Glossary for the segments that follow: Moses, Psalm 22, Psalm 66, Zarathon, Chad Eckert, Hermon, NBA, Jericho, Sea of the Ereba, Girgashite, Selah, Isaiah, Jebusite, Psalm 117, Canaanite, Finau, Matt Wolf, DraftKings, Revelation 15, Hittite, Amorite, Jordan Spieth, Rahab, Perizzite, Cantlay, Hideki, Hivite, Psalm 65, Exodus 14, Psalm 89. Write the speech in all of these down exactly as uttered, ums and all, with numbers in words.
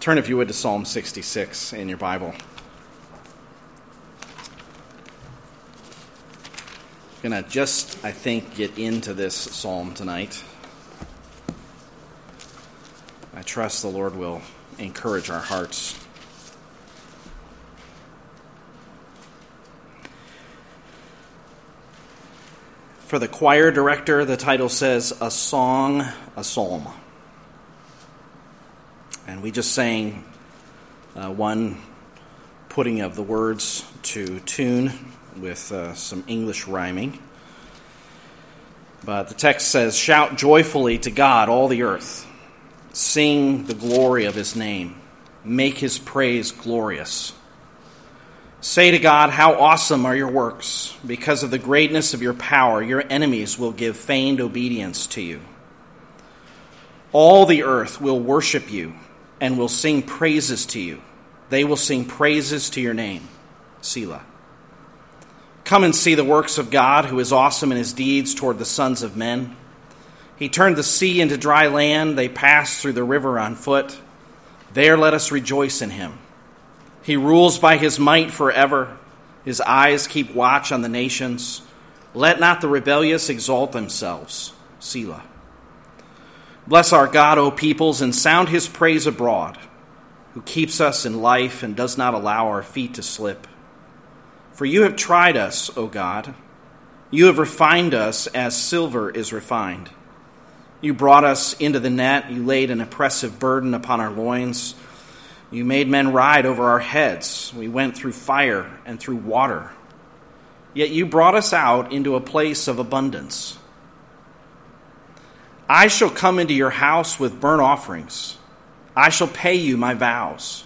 Turn, if you would, to Psalm sixty-six in your Bible. I'm going to just, I think, get into this psalm tonight. I trust the Lord will encourage our hearts. For the choir director, the title says, A Song, a Psalm. And we just sang uh, one putting of the words to tune with uh, some English rhyming. But the text says, Shout joyfully to God, all the earth. Sing the glory of his name. Make his praise glorious. Say to God, How awesome are your works! Because of the greatness of your power, your enemies will give feigned obedience to you. All the earth will worship you and will sing praises to you. They will sing praises to your name. Selah. Come and see the works of God, who is awesome in his deeds toward the sons of men. He turned the sea into dry land. They passed through the river on foot. There let us rejoice in him. He rules by his might forever. His eyes keep watch on the nations. Let not the rebellious exalt themselves. Selah. Bless our God, O peoples, and sound his praise abroad, who keeps us in life and does not allow our feet to slip. For you have tried us, O God. You have refined us as silver is refined. You brought us into the net. You laid an oppressive burden upon our loins. You made men ride over our heads. We went through fire and through water. Yet you brought us out into a place of abundance. I shall come into your house with burnt offerings. I shall pay you my vows,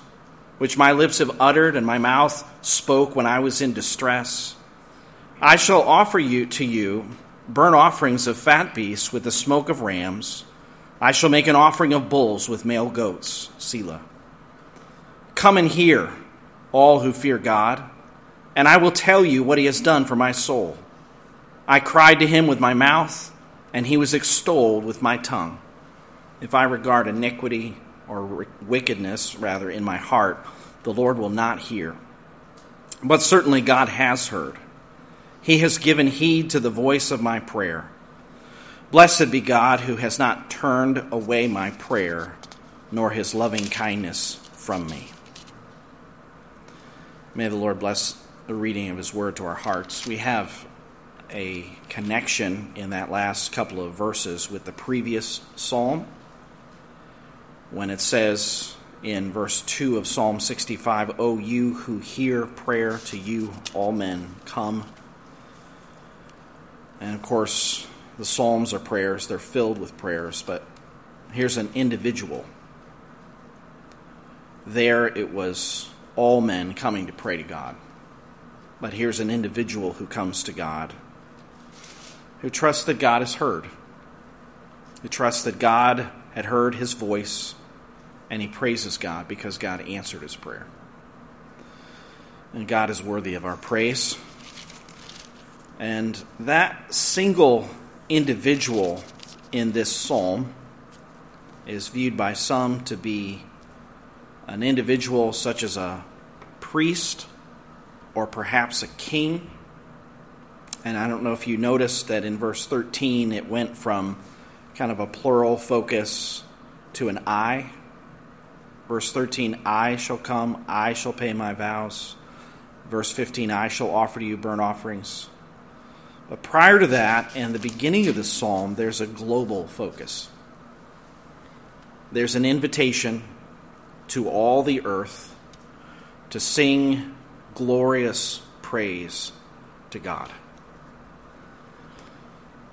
which my lips have uttered and my mouth spoke when I was in distress. I shall offer you to you burnt offerings of fat beasts with the smoke of rams. I shall make an offering of bulls with male goats. Selah. Come and hear, all who fear God, and I will tell you what he has done for my soul. I cried to him with my mouth, and he was extolled with my tongue. If I regard iniquity or wickedness, rather, in my heart, the Lord will not hear. But certainly God has heard. He has given heed to the voice of my prayer. Blessed be God, who has not turned away my prayer, nor his loving kindness from me. May the Lord bless the reading of his word to our hearts. We have a connection in that last couple of verses with the previous psalm, when it says in verse two of Psalm sixty-five, O you who hear prayer, to you all men come. And of course, the psalms are prayers. They're filled with prayers, but here's an individual. There it was all men coming to pray to God. But here's an individual who comes to God, who trusts that God is heard, who trusts that God had heard his voice, and he praises God because God answered his prayer. And God is worthy of our praise. And that single individual in this psalm is viewed by some to be an individual such as a priest or perhaps a king. And I don't know if you noticed that in verse thirteen it went from kind of a plural focus to an I. Verse thirteen, I shall come, I shall pay my vows. Verse fifteen, I shall offer to you burnt offerings. But prior to that, and the beginning of the psalm, there's a global focus. There's an invitation to all the earth to sing glorious praise to God.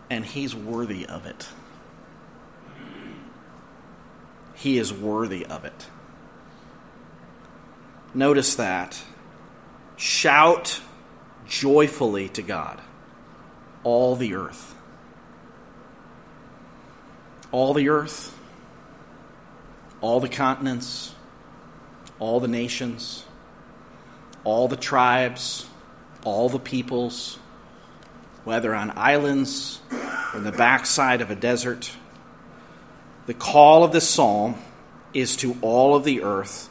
And he's worthy of it. He is worthy of it. Notice that. Shout joyfully to God, all the earth. All the earth, all the continents, all the nations, all the tribes, all the peoples, whether on islands or in the backside of a desert. The call of this psalm is to all of the earth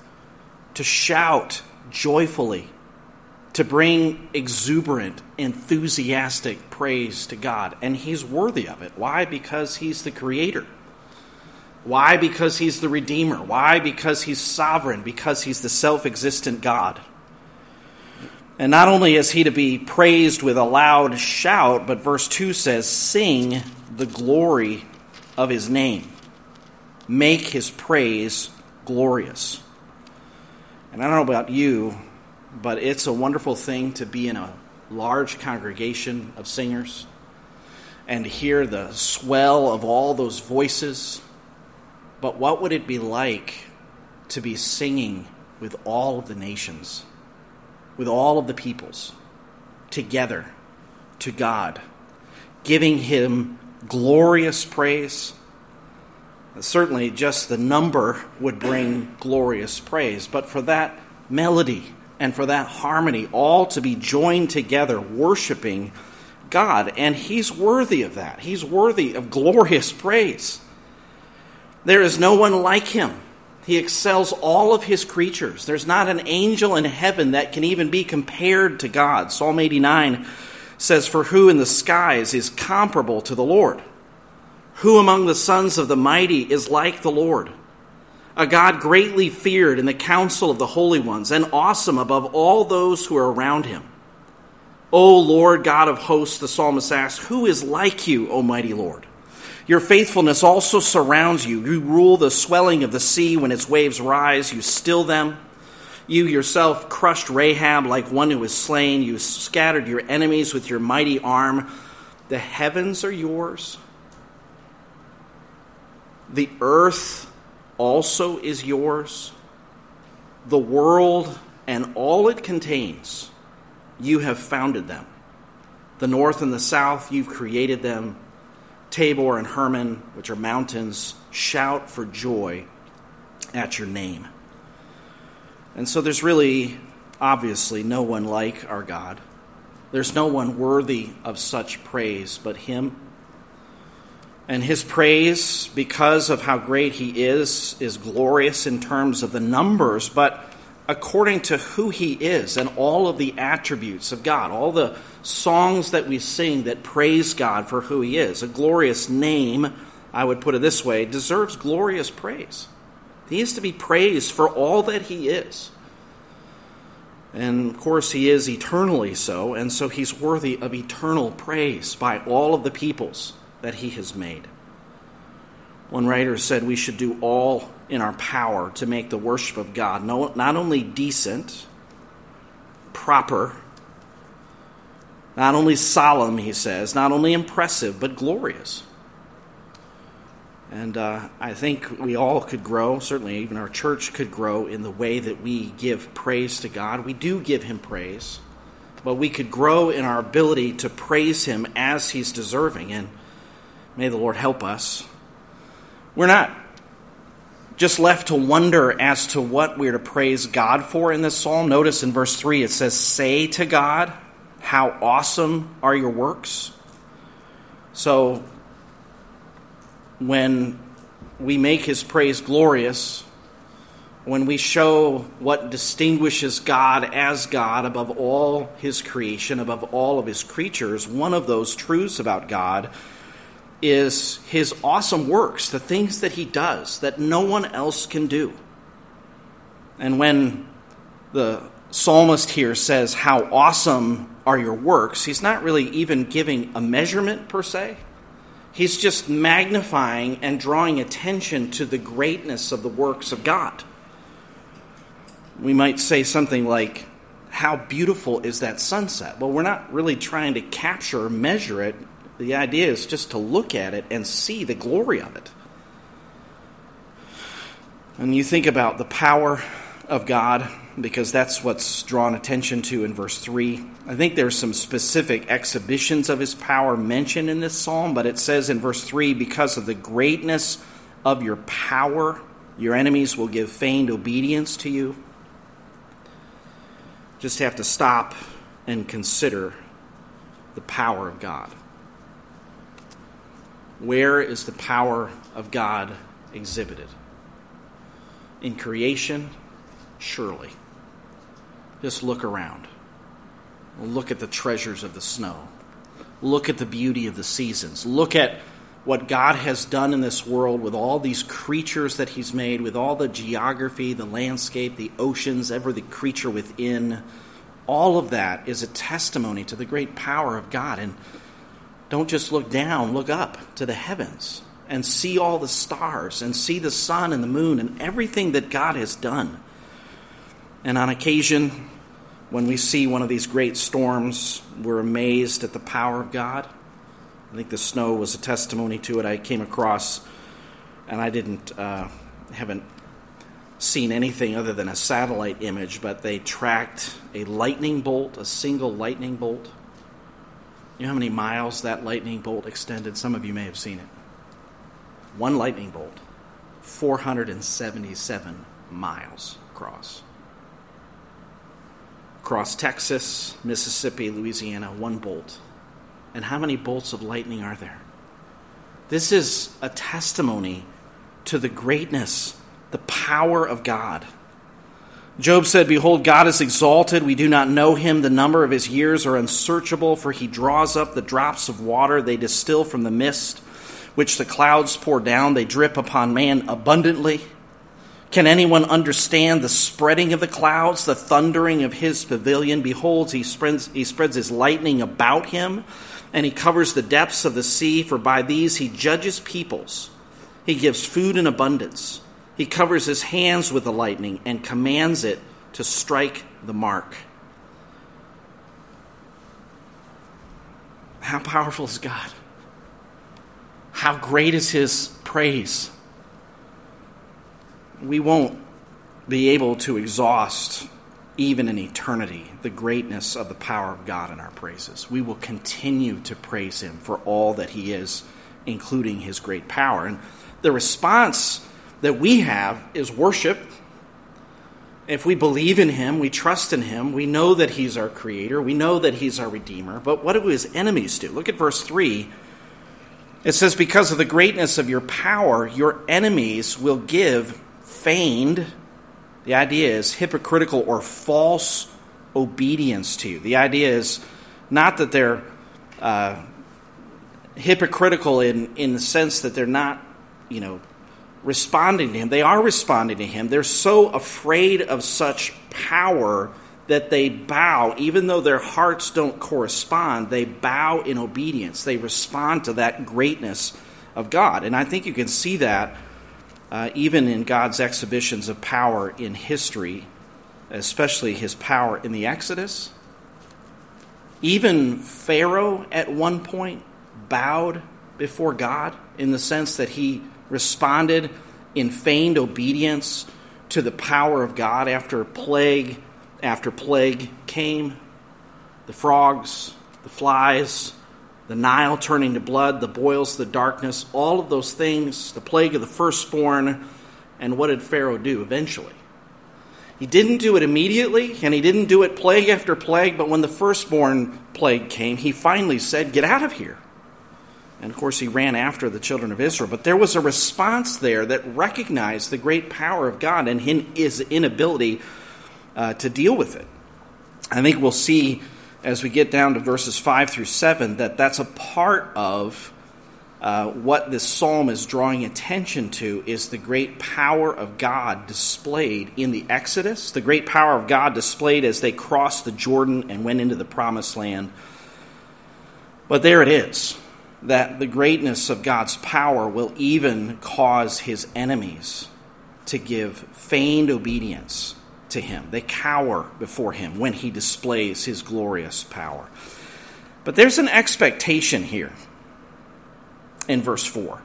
to shout joyfully, to bring exuberant, enthusiastic praise to God. And he's worthy of it. Why? Because he's the creator. Why? Because he's the redeemer. Why? Because he's sovereign. Because he's the self-existent God. And not only is he to be praised with a loud shout, but verse two says, sing the glory of his name. Make his praise glorious. And I don't know about you, but it's a wonderful thing to be in a large congregation of singers and hear the swell of all those voices. But what would it be like to be singing with all of the nations, with all of the peoples, together to God, giving him glorious praise? Certainly just the number would bring glorious praise, but for that melody and for that harmony, all to be joined together, worshiping God. And he's worthy of that. He's worthy of glorious praise. There is no one like him. He excels all of his creatures. There's not an angel in heaven that can even be compared to God. Psalm eighty-nine says, "For who in the skies is comparable to the Lord? Who among the sons of the mighty is like the Lord? A God greatly feared in the counsel of the holy ones, and awesome above all those who are around him. O Lord God of hosts," the psalmist asks, "who is like you, O mighty Lord? Your faithfulness also surrounds you. You rule the swelling of the sea when its waves rise. You still them. You yourself crushed Rahab like one who is slain. You scattered your enemies with your mighty arm. The heavens are yours. The earth also is yours. The world and all it contains, you have founded them. The north and the south, you've created them. Tabor and Hermon, which are mountains, shout for joy at your name." And so there's really, obviously, no one like our God. There's no one worthy of such praise but him. And his praise, because of how great he is, is glorious in terms of the numbers, but according to who he is and all of the attributes of God, all the songs that we sing that praise God for who he is. A glorious name, I would put it this way, deserves glorious praise. He is to be praised for all that he is. And, of course, he is eternally so, and so he's worthy of eternal praise by all of the peoples that he has made. One writer said we should do all in our power to make the worship of God not only decent, proper, not only solemn, he says, not only impressive, but glorious. And uh, I think we all could grow, certainly even our church could grow in the way that we give praise to God. We do give him praise, but we could grow in our ability to praise him as he's deserving. And may the Lord help us. We're not just left to wonder as to what we're to praise God for in this psalm. Notice in verse three it says, "Say to God, how awesome are your works." So when we make his praise glorious, when we show what distinguishes God as God above all his creation, above all of his creatures, one of those truths about God is his awesome works, the things that he does that no one else can do. And when the psalmist here says, "How awesome are your works," he's not really even giving a measurement per se. He's just magnifying and drawing attention to the greatness of the works of God. We might say something like, "How beautiful is that sunset?" Well, we're not really trying to capture or measure it. The idea is just to look at it and see the glory of it. And you think about the power of God, because that's what's drawn attention to in verse three. I think there's some specific exhibitions of his power mentioned in this psalm, but it says in verse three, "Because of the greatness of your power, your enemies will give feigned obedience to you." Just have to stop and consider the power of God. Where is the power of God exhibited? in creation? Surely. Just look around. Look at the treasures of the snow. Look at the beauty of the seasons. Look at what God has done in this world with all these creatures that he's made, with all the geography, the landscape, the oceans, ever the creature within. All of that is a testimony to the great power of God. And don't just look down, look up to the heavens and see all the stars and see the sun and the moon and everything that God has done. And on occasion, when we see one of these great storms, we're amazed at the power of God. I think the snow was a testimony to it. I came across, and I didn't, uh, haven't seen anything other than a satellite image, but they tracked a lightning bolt, a single lightning bolt. You know how many miles that lightning bolt extended? Some of you may have seen it. One lightning bolt, four hundred seventy-seven miles across. Across Texas, Mississippi, Louisiana, one bolt. And how many bolts of lightning are there? This is a testimony to the greatness, the power of God. Job said, "Behold, God is exalted. We do not know him. The number of his years are unsearchable, for he draws up the drops of water. They distill from the mist, which the clouds pour down. They drip upon man abundantly. Can anyone understand the spreading of the clouds, the thundering of his pavilion? Behold, he spreads, he spreads his lightning about him, and he covers the depths of the sea, for by these he judges peoples. He gives food in abundance. He covers his hands with the lightning and commands it to strike the mark." How powerful is God? How great is his praise? We won't be able to exhaust, even in eternity, the greatness of the power of God in our praises. We will continue to praise him for all that he is, including his great power. And the response that we have is worship. If we believe in him, we trust in him, we know that he's our creator, we know that he's our redeemer. But what do his enemies do? Look at verse three. It says, "Because of the greatness of your power, your enemies will give feigned," the idea is hypocritical or false obedience to you. The idea is not that they're uh, hypocritical in, in the sense that they're not, you know, responding to him. They are responding to him. They're so afraid of such power that they bow, even though their hearts don't correspond, they bow in obedience. They respond to that greatness of God. And I think you can see that Uh, even in God's exhibitions of power in history, especially his power in the Exodus. Even Pharaoh at one point bowed before God in the sense that he responded in feigned obedience to the power of God after plague after plague came. The frogs, the flies, the Nile turning to blood, the boils, the darkness, all of those things, the plague of the firstborn. And what did Pharaoh do eventually? He didn't do it immediately, and he didn't do it plague after plague, but when the firstborn plague came, he finally said, "Get out of here." And of course, he ran after the children of Israel. But there was a response there that recognized the great power of God and his inability uh, to deal with it. I think we'll see, as we get down to verses five through seven, that that's a part of uh, what this psalm is drawing attention to, is the great power of God displayed in the Exodus, the great power of God displayed as they crossed the Jordan and went into the promised land. But there it is, that the greatness of God's power will even cause his enemies to give feigned obedience to him. They cower before him when he displays his glorious power. But there's an expectation here in verse four.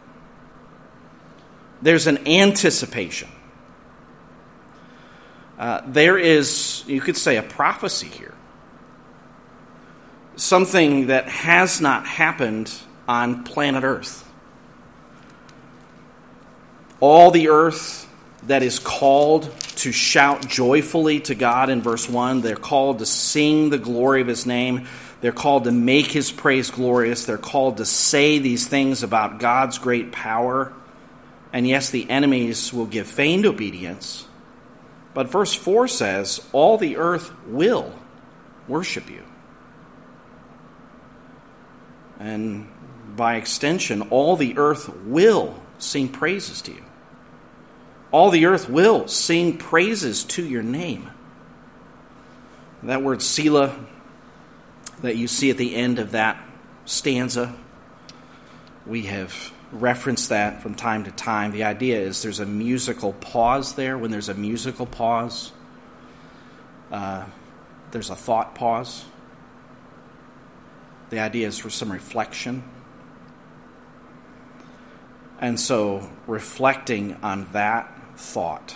There's an anticipation. Uh, there is, you could say, a prophecy here. Something that has not happened on planet Earth. All the earth that is called to shout joyfully to God in verse one. They're called to sing the glory of his name. They're called to make his praise glorious. They're called to say these things about God's great power. And yes, the enemies will give feigned obedience. But verse four says, all the earth will worship you. And by extension, all the earth will sing praises to you. All the earth will sing praises to your name. That word Selah that you see at the end of that stanza, we have referenced that from time to time. The idea is there's a musical pause there. When there's a musical pause, uh, there's a thought pause. The idea is for some reflection. And so reflecting on that thought,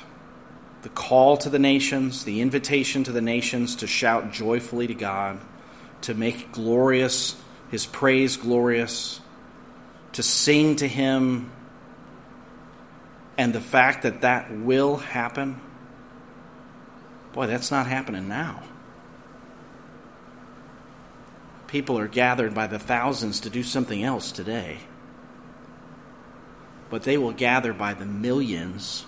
the call to the nations, the invitation to the nations to shout joyfully to God, to make glorious his praise glorious, to sing to him, and the fact that that will happen, boy, that's not happening now. People are gathered by the thousands to do something else today. But they will gather by the millions,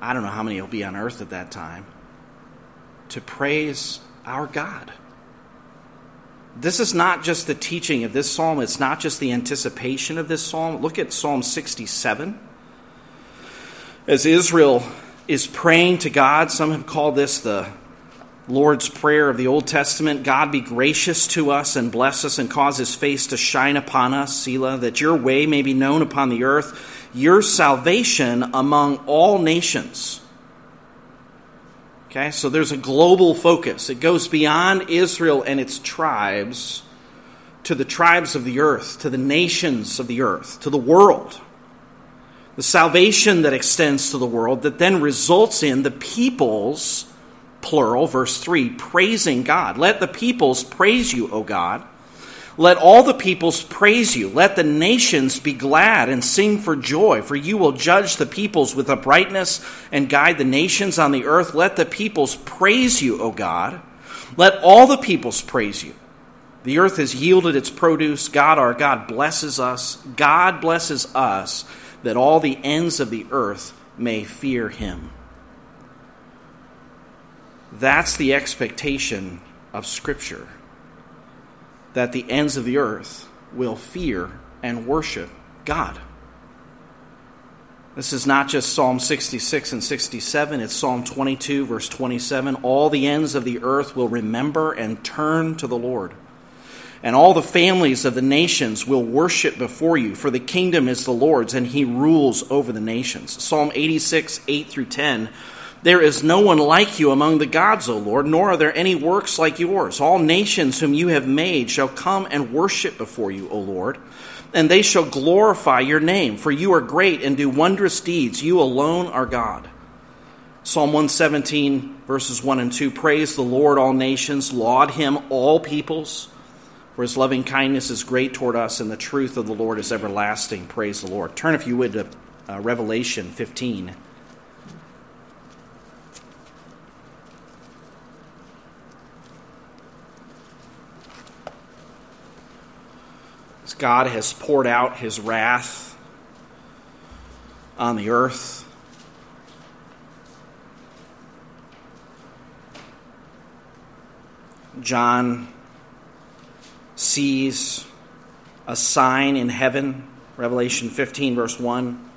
I don't know how many will be on earth at that time, to praise our God. This is not just the teaching of this psalm. It's not just the anticipation of this psalm. Look at Psalm sixty-seven. As Israel is praying to God, some have called this the Lord's Prayer of the Old Testament. God be gracious to us and bless us and cause his face to shine upon us, Selah, that your way may be known upon the earth, your salvation among all nations. Okay, so there's a global focus. It goes beyond Israel and its tribes to the tribes of the earth, to the nations of the earth, to the world. The salvation that extends to the world that then results in the peoples, plural, verse three, praising God. Let the peoples praise you, O God. Let all the peoples praise you. Let the nations be glad and sing for joy, for you will judge the peoples with uprightness and guide the nations on the earth. Let the peoples praise you, O God. Let all the peoples praise you. The earth has yielded its produce. God, our God, blesses us. God blesses us that all the ends of the earth may fear him. That's the expectation of Scripture, that the ends of the earth will fear and worship God. This is not just Psalm sixty-six and sixty-seven, it's Psalm twenty-two, verse twenty-seven. All the ends of the earth will remember and turn to the Lord. And all the families of the nations will worship before you, for the kingdom is the Lord's, and he rules over the nations. Psalm eighty-six, eight through ten. There is no one like you among the gods, O Lord, nor are there any works like yours. All nations whom you have made shall come and worship before you, O Lord, and they shall glorify your name, for you are great and do wondrous deeds. You alone are God. Psalm one seventeen, verses one and two, praise the Lord, all nations, laud him, all peoples, for his loving kindness is great toward us, and the truth of the Lord is everlasting. Praise the Lord. Turn, if you would, to uh, Revelation fifteen. God has poured out his wrath on the earth. John sees a sign in heaven, Revelation fifteen, verse one.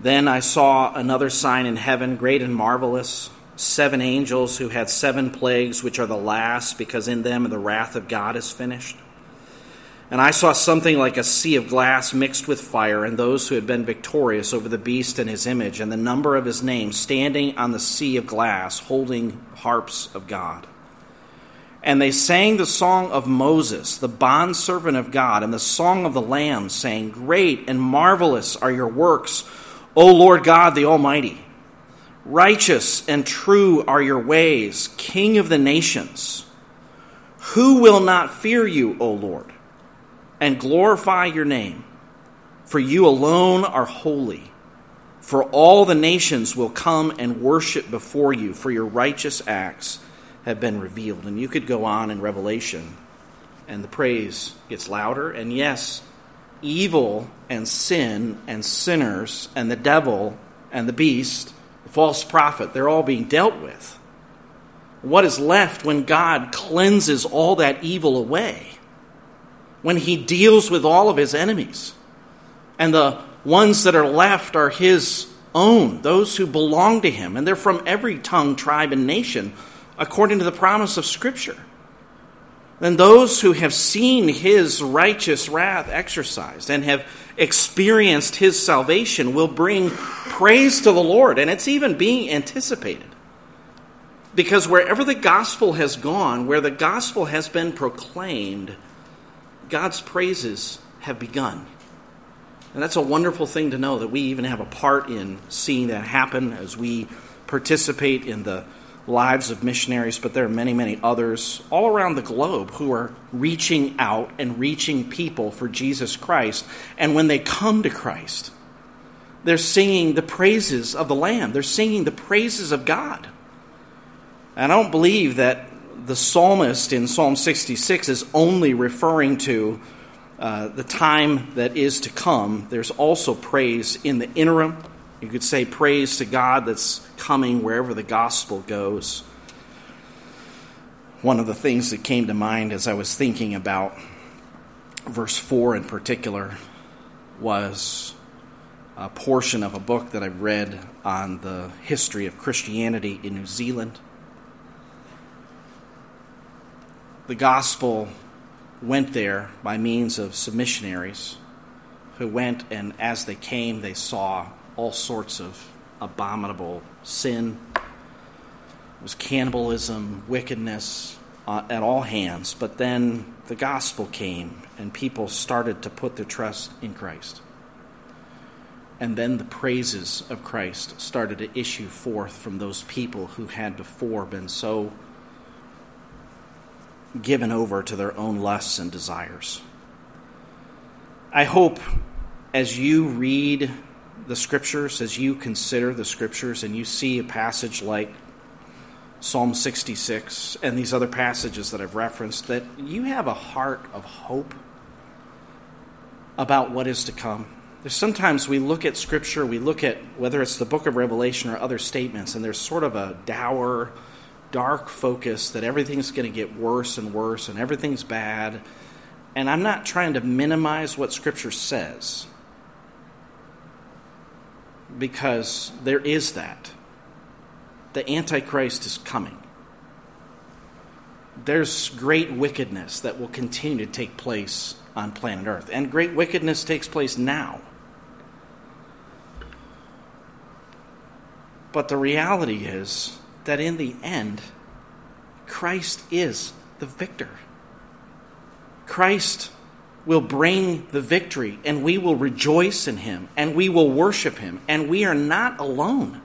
Then I saw another sign in heaven, great and marvelous, seven angels who had seven plagues, which are the last, because in them the wrath of God is finished. And I saw something like a sea of glass mixed with fire, and those who had been victorious over the beast and his image, and the number of his name, standing on the sea of glass, holding harps of God. And they sang the song of Moses, the bondservant of God, and the song of the Lamb, saying, great and marvelous are your works, O Lord God the Almighty. Righteous and true are your ways, King of the nations. Who will not fear you, O Lord? And glorify your name, for you alone are holy. For all the nations will come and worship before you, for your righteous acts have been revealed. And you could go on in Revelation, and the praise gets louder. And yes, evil and sin and sinners and the devil and the beast, the false prophet, they're all being dealt with. What is left when God cleanses all that evil away? When he deals with all of his enemies? And the ones that are left are his own, those who belong to him, and they're from every tongue, tribe, and nation, according to the promise of Scripture. Then those who have seen his righteous wrath exercised and have experienced his salvation will bring praise to the Lord, and it's even being anticipated. Because wherever the gospel has gone, where the gospel has been proclaimed, God's praises have begun. And that's a wonderful thing to know, that we even have a part in seeing that happen as we participate in the lives of missionaries. But there are many, many others all around the globe who are reaching out and reaching people for Jesus Christ. And when they come to Christ, they're singing the praises of the Lamb. They're singing the praises of God. And I don't believe that the psalmist in Psalm sixty-six is only referring to Uh, the time that is to come. There's also praise in the interim. You could say praise to God that's coming wherever the gospel goes. One of the things that came to mind as I was thinking about verse four in particular was a portion of a book that I read on the history of Christianity in New Zealand. The gospel went there by means of some missionaries who went, and as they came, they saw all sorts of abominable sin. It was cannibalism, wickedness uh, at all hands. But then the gospel came, and people started to put their trust in Christ. And then the praises of Christ started to issue forth from those people who had before been so given over to their own lusts and desires. I hope as you read the Scriptures, as you consider the Scriptures, and you see a passage like Psalm sixty-six and these other passages that I've referenced, that you have a heart of hope about what is to come. There's sometimes we look at Scripture, we look at whether it's the book of Revelation or other statements, and there's sort of a dour, dark focus that everything's going to get worse and worse and everything's bad. And I'm not trying to minimize what Scripture says, because there is that. The Antichrist is coming. There's great wickedness that will continue to take place on planet Earth, and great wickedness takes place now. But the reality is that in the end, Christ is the victor. Christ will bring the victory, and we will rejoice in him, and we will worship him, and we are not alone.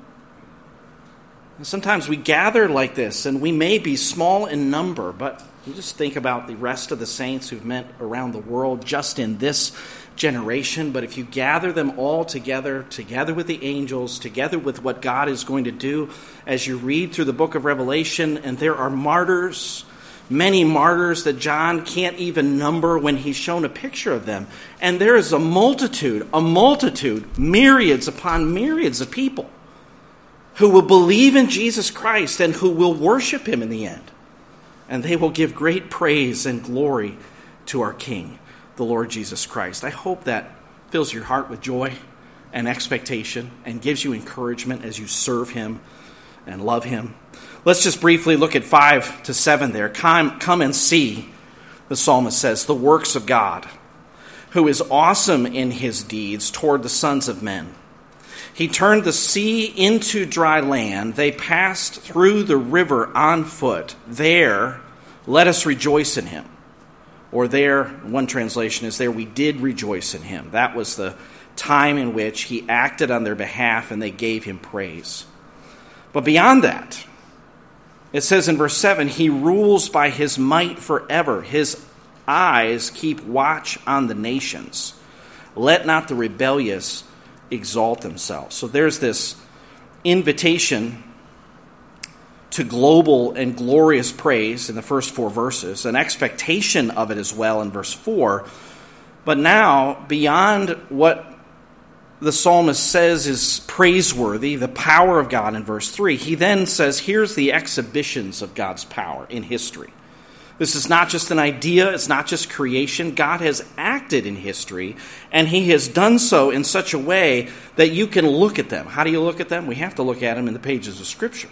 And sometimes we gather like this, and we may be small in number, but you just think about the rest of the saints who've met around the world just in this generation. But if you gather them all together, together with the angels, together with what God is going to do as you read through the book of Revelation, and there are martyrs, many martyrs that John can't even number when he's shown a picture of them. And there is a multitude, a multitude, myriads upon myriads of people who will believe in Jesus Christ and who will worship him in the end. And they will give great praise and glory to our King, the Lord Jesus Christ. I hope that fills your heart with joy and expectation and gives you encouragement as you serve him and love him. Let's just briefly look at five to seven there. Come, come and see, the psalmist says, the works of God, who is awesome in his deeds toward the sons of men. He turned the sea into dry land. They passed through the river on foot. There, let us rejoice in him. Or there, one translation is there, we did rejoice in him. That was the time in which he acted on their behalf and they gave him praise. But beyond that, it says in verse seven, he rules by his might forever. His eyes keep watch on the nations. Let not the rebellious exalt themselves. So there's this invitation to global and glorious praise in the first four verses, an expectation of it as well in verse four, But now, beyond what the psalmist says is praiseworthy, the power of God in verse three, he then says, here's the exhibitions of God's power in history. This is not just an idea, it's not just creation. God has acted in history, and he has done so in such a way that you can look at them. How do you look at them? We have to look at them in the pages of Scripture.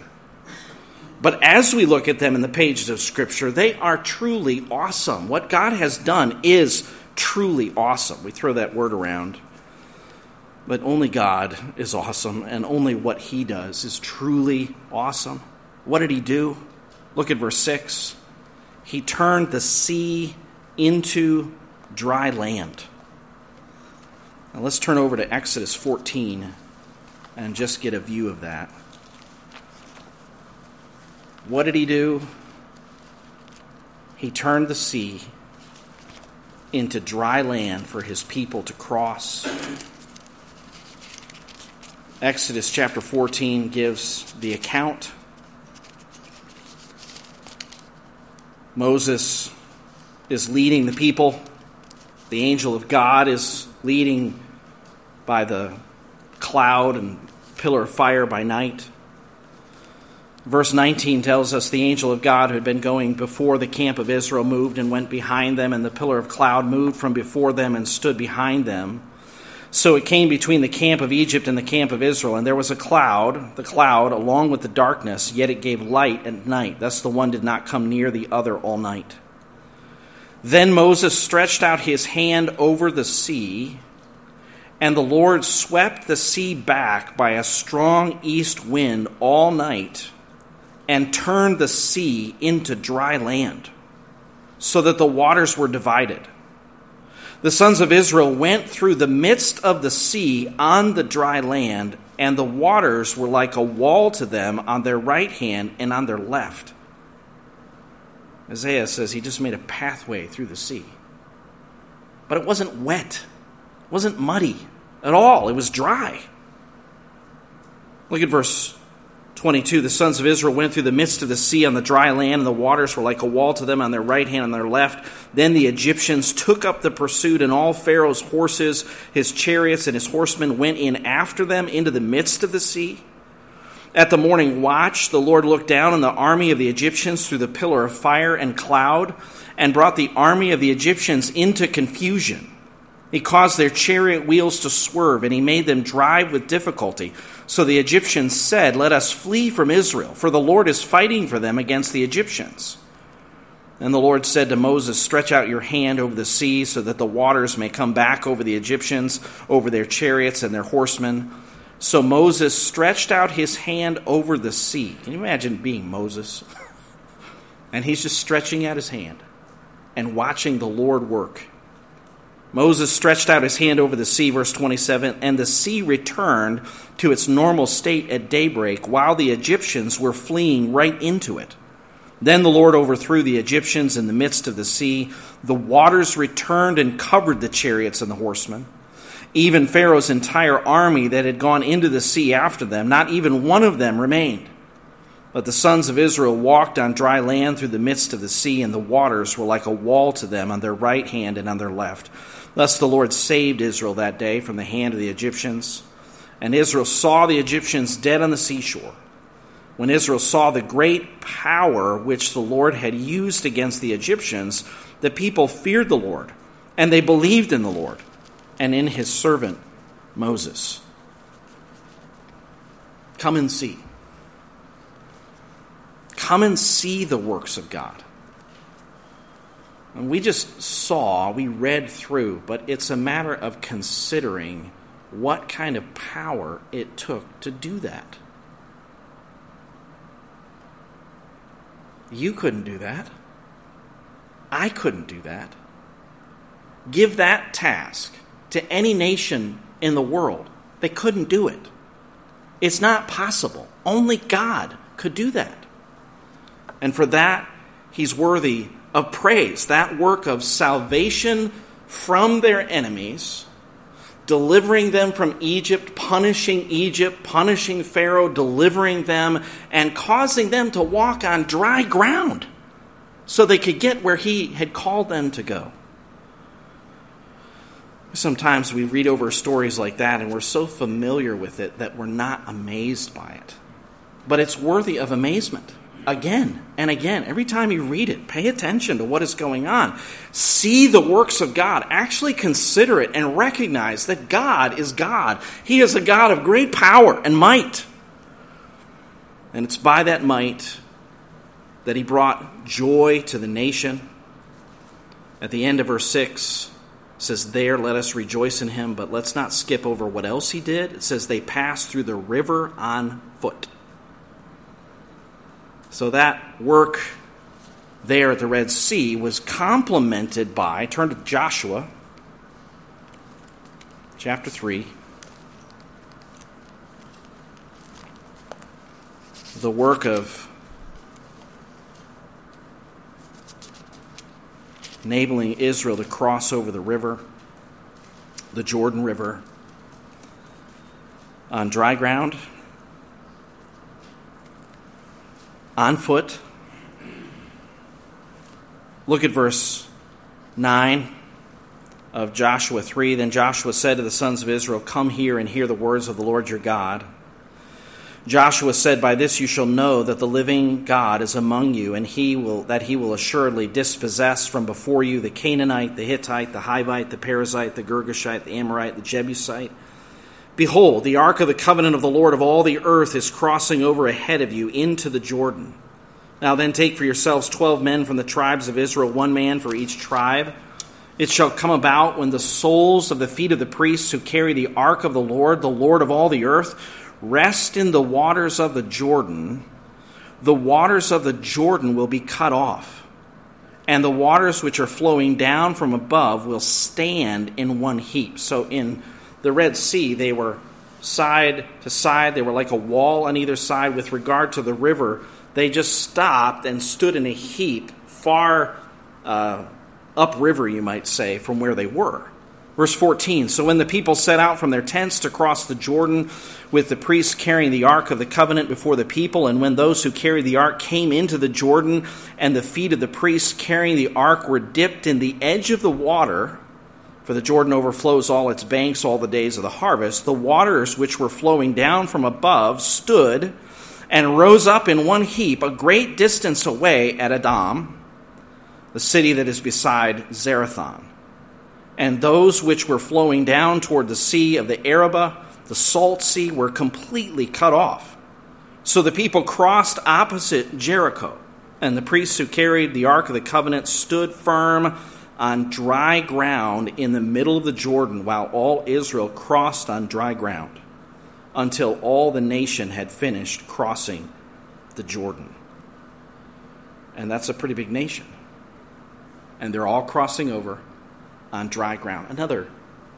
But as we look at them in the pages of Scripture, they are truly awesome. What God has done is truly awesome. We throw that word around. But only God is awesome, and only what he does is truly awesome. What did he do? Look at verse six. He turned the sea into dry land. Now let's turn over to Exodus fourteen and just get a view of that. What did he do? He turned the sea into dry land for his people to cross. Exodus chapter fourteen gives the account. Moses is leading the people. The angel of God is leading by the cloud and pillar of fire by night. Verse nineteen tells us the angel of God who had been going before the camp of Israel moved and went behind them, and the pillar of cloud moved from before them and stood behind them. So it came between the camp of Egypt and the camp of Israel, and there was a cloud, the cloud along with the darkness, yet it gave light at night. Thus the one did not come near the other all night. Then Moses stretched out his hand over the sea, and the Lord swept the sea back by a strong east wind all night, and turned the sea into dry land, so that the waters were divided. The sons of Israel went through the midst of the sea on the dry land, and the waters were like a wall to them on their right hand and on their left. Isaiah says he just made a pathway through the sea. But it wasn't wet. It wasn't muddy at all. It was dry. Look at verse twenty-two. The sons of Israel went through the midst of the sea on the dry land, and the waters were like a wall to them on their right hand and their left. Then the Egyptians took up the pursuit, and all Pharaoh's horses, his chariots, and his horsemen went in after them into the midst of the sea. At the morning watch, the Lord looked down on the army of the Egyptians through the pillar of fire and cloud, and brought the army of the Egyptians into confusion. He caused their chariot wheels to swerve, and he made them drive with difficulty. So the Egyptians said, "Let us flee from Israel, for the Lord is fighting for them against the Egyptians." And the Lord said to Moses, "Stretch out your hand over the sea, so that the waters may come back over the Egyptians, over their chariots and their horsemen." So Moses stretched out his hand over the sea. Can you imagine being Moses? And he's just stretching out his hand and watching the Lord work. Moses stretched out his hand over the sea, verse twenty-seven, and the sea returned to its normal state at daybreak while the Egyptians were fleeing right into it. Then the Lord overthrew the Egyptians in the midst of the sea. The waters returned and covered the chariots and the horsemen. Even Pharaoh's entire army that had gone into the sea after them, not even one of them remained. But the sons of Israel walked on dry land through the midst of the sea, and the waters were like a wall to them on their right hand and on their left. Thus the Lord saved Israel that day from the hand of the Egyptians. And Israel saw the Egyptians dead on the seashore. When Israel saw the great power which the Lord had used against the Egyptians, the people feared the Lord, and they believed in the Lord and in his servant Moses. Come and see. Come and see the works of God. And we just saw, we read through, but it's a matter of considering what kind of power it took to do that. You couldn't do that. I couldn't do that. Give that task to any nation in the world. They couldn't do it. It's not possible. Only God could do that. And for that, he's worthy of praise. That work of salvation from their enemies, delivering them from Egypt, punishing Egypt, punishing Pharaoh, delivering them, and causing them to walk on dry ground so they could get where he had called them to go. sometimes we read over stories like that and we're so familiar with it that we're not amazed by it. But it's worthy of amazement. Again and again, every time you read it, pay attention to what is going on. See the works of God. Actually consider it and recognize that God is God. He is a God of great power and might. And it's by that might that he brought joy to the nation. At the end of verse six, it says, there let us rejoice in him, but let's not skip over what else he did. It says they passed through the river on foot. So that work there at the Red Sea was complemented by, turn to Joshua chapter three, the work of enabling Israel to cross over the river, the Jordan River, on dry ground, on foot. Look at verse nine of Joshua three. Then Joshua said to the sons of Israel, come here and hear the words of the Lord your God. Joshua said, by this you shall know that the living God is among you, and he will that he will assuredly dispossess from before you the Canaanite, the Hittite, the Hivite, the Perizzite, the Girgashite, the Amorite, the Jebusite. Behold, the ark of the covenant of the Lord of all the earth is crossing over ahead of you into the Jordan. Now then take for yourselves twelve men from the tribes of Israel, one man for each tribe. It shall come about when the soles of the feet of the priests who carry the ark of the Lord, the Lord of all the earth, rest in the waters of the Jordan, the waters of the Jordan will be cut off, and the waters which are flowing down from above will stand in one heap. So in the Red Sea, they were side to side. They were like a wall on either side. With regard to the river, they just stopped and stood in a heap far uh, upriver, you might say, from where they were. Verse fourteen, so when the people set out from their tents to cross the Jordan with the priests carrying the Ark of the Covenant before the people, and when those who carried the Ark came into the Jordan and the feet of the priests carrying the Ark were dipped in the edge of the water, for the Jordan overflows all its banks all the days of the harvest, the waters which were flowing down from above stood and rose up in one heap a great distance away at Edom, the city that is beside Zarathon. And those which were flowing down toward the Sea of the Ereba, the Salt Sea, were completely cut off. So the people crossed opposite Jericho, and the priests who carried the Ark of the Covenant stood firm on dry ground in the middle of the Jordan, while all Israel crossed on dry ground until all the nation had finished crossing the Jordan. And that's a pretty big nation. And they're all crossing over on dry ground. Another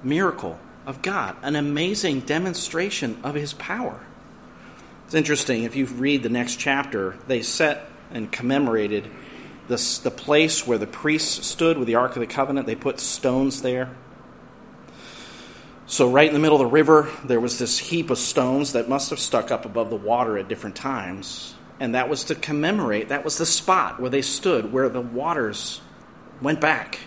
miracle of God, an amazing demonstration of his power. It's interesting, if you read the next chapter, they set and commemorated This, the place where the priests stood with the Ark of the Covenant. They put stones there. So right in the middle of the river, there was this heap of stones that must have stuck up above the water at different times. And that was to commemorate, that was the spot where they stood, where the waters went back.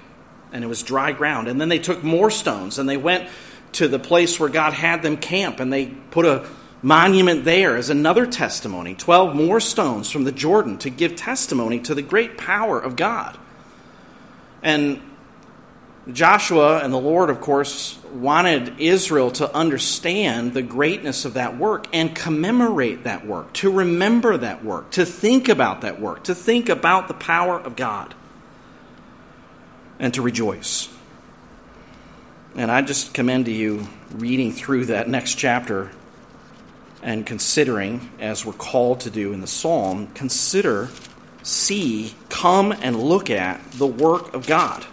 And it was dry ground. And then they took more stones, and they went to the place where God had them camp, and they put a monument there is another testimony. Twelve more stones from the Jordan to give testimony to the great power of God. And Joshua and the Lord, of course, wanted Israel to understand the greatness of that work and commemorate that work, to remember that work, to think about that work, to think about the power of God, and to rejoice. And I just commend to you reading through that next chapter and considering, as we're called to do in the psalm, consider, see, come and look at the work of God.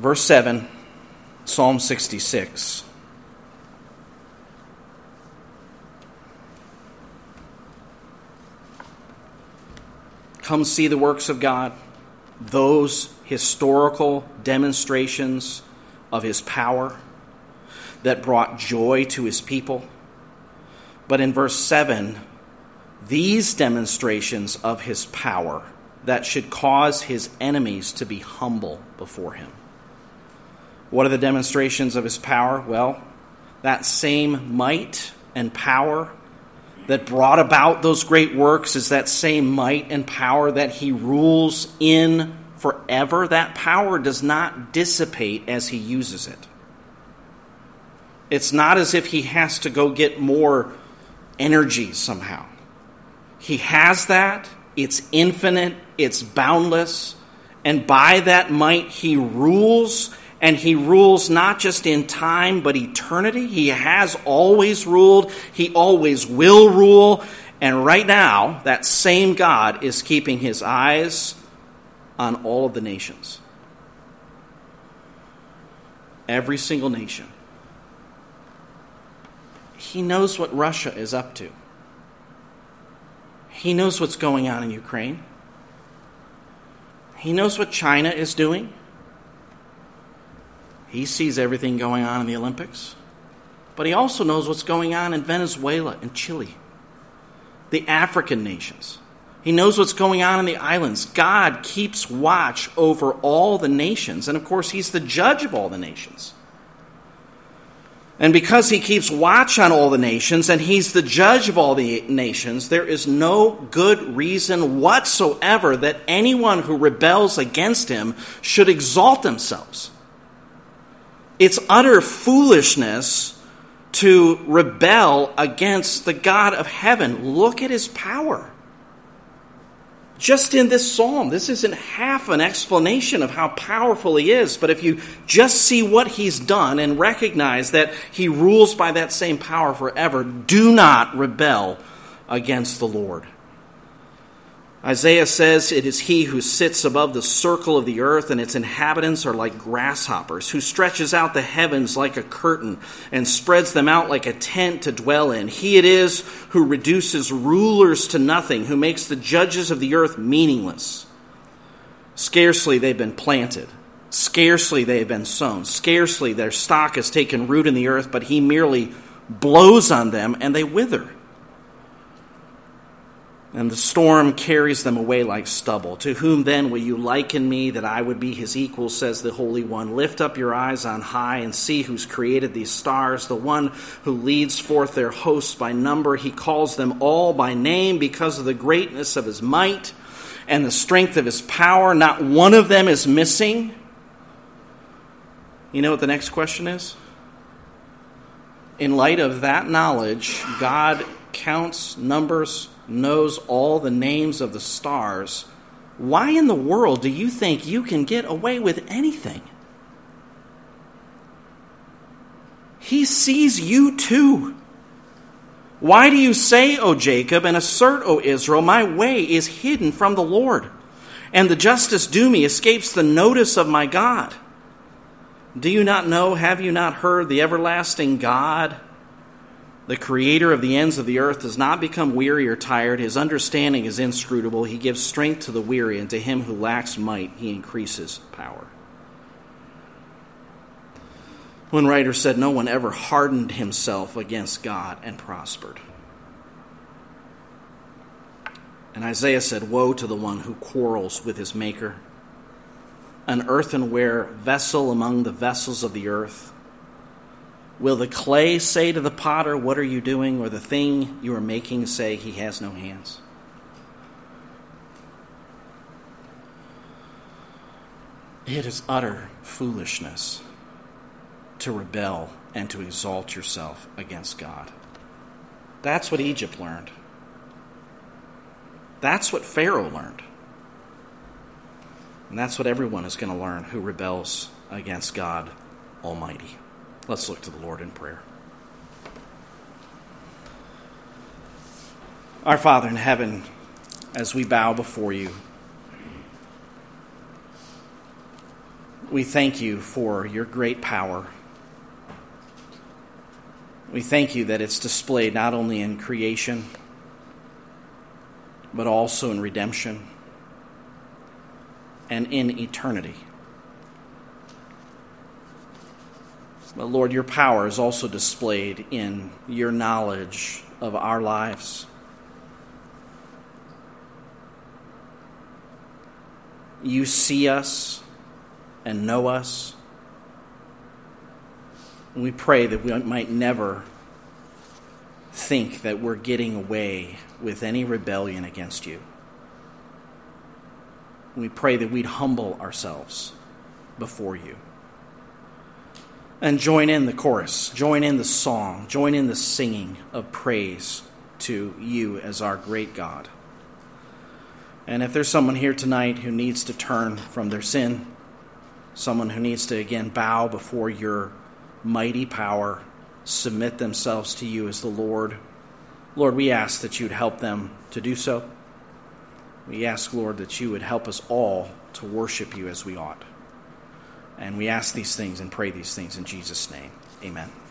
Verse seven, Psalm sixty-six. Come see the works of God, those historical demonstrations of his power that brought joy to his people. But in verse seven, these demonstrations of his power that should cause his enemies to be humble before him. What are the demonstrations of his power? Well, that same might and power that brought about those great works is that same might and power that he rules in forever. That power does not dissipate as he uses it. It's not as if he has to go get more energy somehow. He has that. It's infinite. It's boundless. And by that might, he rules. And he rules not just in time, but eternity. He has always ruled. He always will rule. And right now, that same God is keeping his eyes on all of the nations. Every single nation. He knows what Russia is up to. He knows what's going on in Ukraine. He knows what China is doing. He sees everything going on in the Olympics. But he also knows what's going on in Venezuela and Chile, the African nations. He knows what's going on in the islands. God keeps watch over all the nations. And, of course, he's the judge of all the nations. And because he keeps watch on all the nations and he's the judge of all the nations, there is no good reason whatsoever that anyone who rebels against him should exalt themselves. It's utter foolishness to rebel against the God of heaven. Look at his power. Just in this psalm, this isn't half an explanation of how powerful he is, but if you just see what he's done and recognize that he rules by that same power forever, do not rebel against the Lord. Isaiah says, "It is he who sits above the circle of the earth, and its inhabitants are like grasshoppers, who stretches out the heavens like a curtain and spreads them out like a tent to dwell in. He it is who reduces rulers to nothing, who makes the judges of the earth meaningless. Scarcely they've been planted. Scarcely they've been sown. Scarcely their stock has taken root in the earth, but he merely blows on them and they wither. And the storm carries them away like stubble. To whom then will you liken me that I would be his equal, says the Holy One. Lift up your eyes on high and see who's created these stars, the one who leads forth their hosts by number. He calls them all by name because of the greatness of his might and the strength of his power. Not one of them is missing." You know what the next question is? In light of that knowledge, God counts, numbers, knows all the names of the stars. Why in the world do you think you can get away with anything? He sees you too. Why do you say, O Jacob, and assert, O Israel, my way is hidden from the Lord, and the justice due me escapes the notice of my God? Do you not know, have you not heard, the everlasting God? The creator of the ends of the earth does not become weary or tired. His understanding is inscrutable. He gives strength to the weary, and to him who lacks might, he increases power. One writer said, "No one ever hardened himself against God and prospered." And Isaiah said, "Woe to the one who quarrels with his maker, an earthenware vessel among the vessels of the earth. Will the clay say to the potter, 'What are you doing?' or the thing you are making say, 'He has no hands'?" It is utter foolishness to rebel and to exalt yourself against God. That's what Egypt learned. That's what Pharaoh learned. And that's what everyone is going to learn who rebels against God Almighty. Let's look to the Lord in prayer. Our Father in heaven, as we bow before you, we thank you for your great power. We thank you that it's displayed not only in creation, but also in redemption and in eternity. But Lord, your power is also displayed in your knowledge of our lives. You see us and know us. And we pray that we might never think that we're getting away with any rebellion against you. We pray that we'd humble ourselves before you. And join in the chorus, join in the song, join in the singing of praise to you as our great God. And if there's someone here tonight who needs to turn from their sin, someone who needs to again bow before your mighty power, submit themselves to you as the Lord, Lord, we ask that you'd help them to do so. We ask, Lord, that you would help us all to worship you as we ought. And we ask these things and pray these things in Jesus' name. Amen.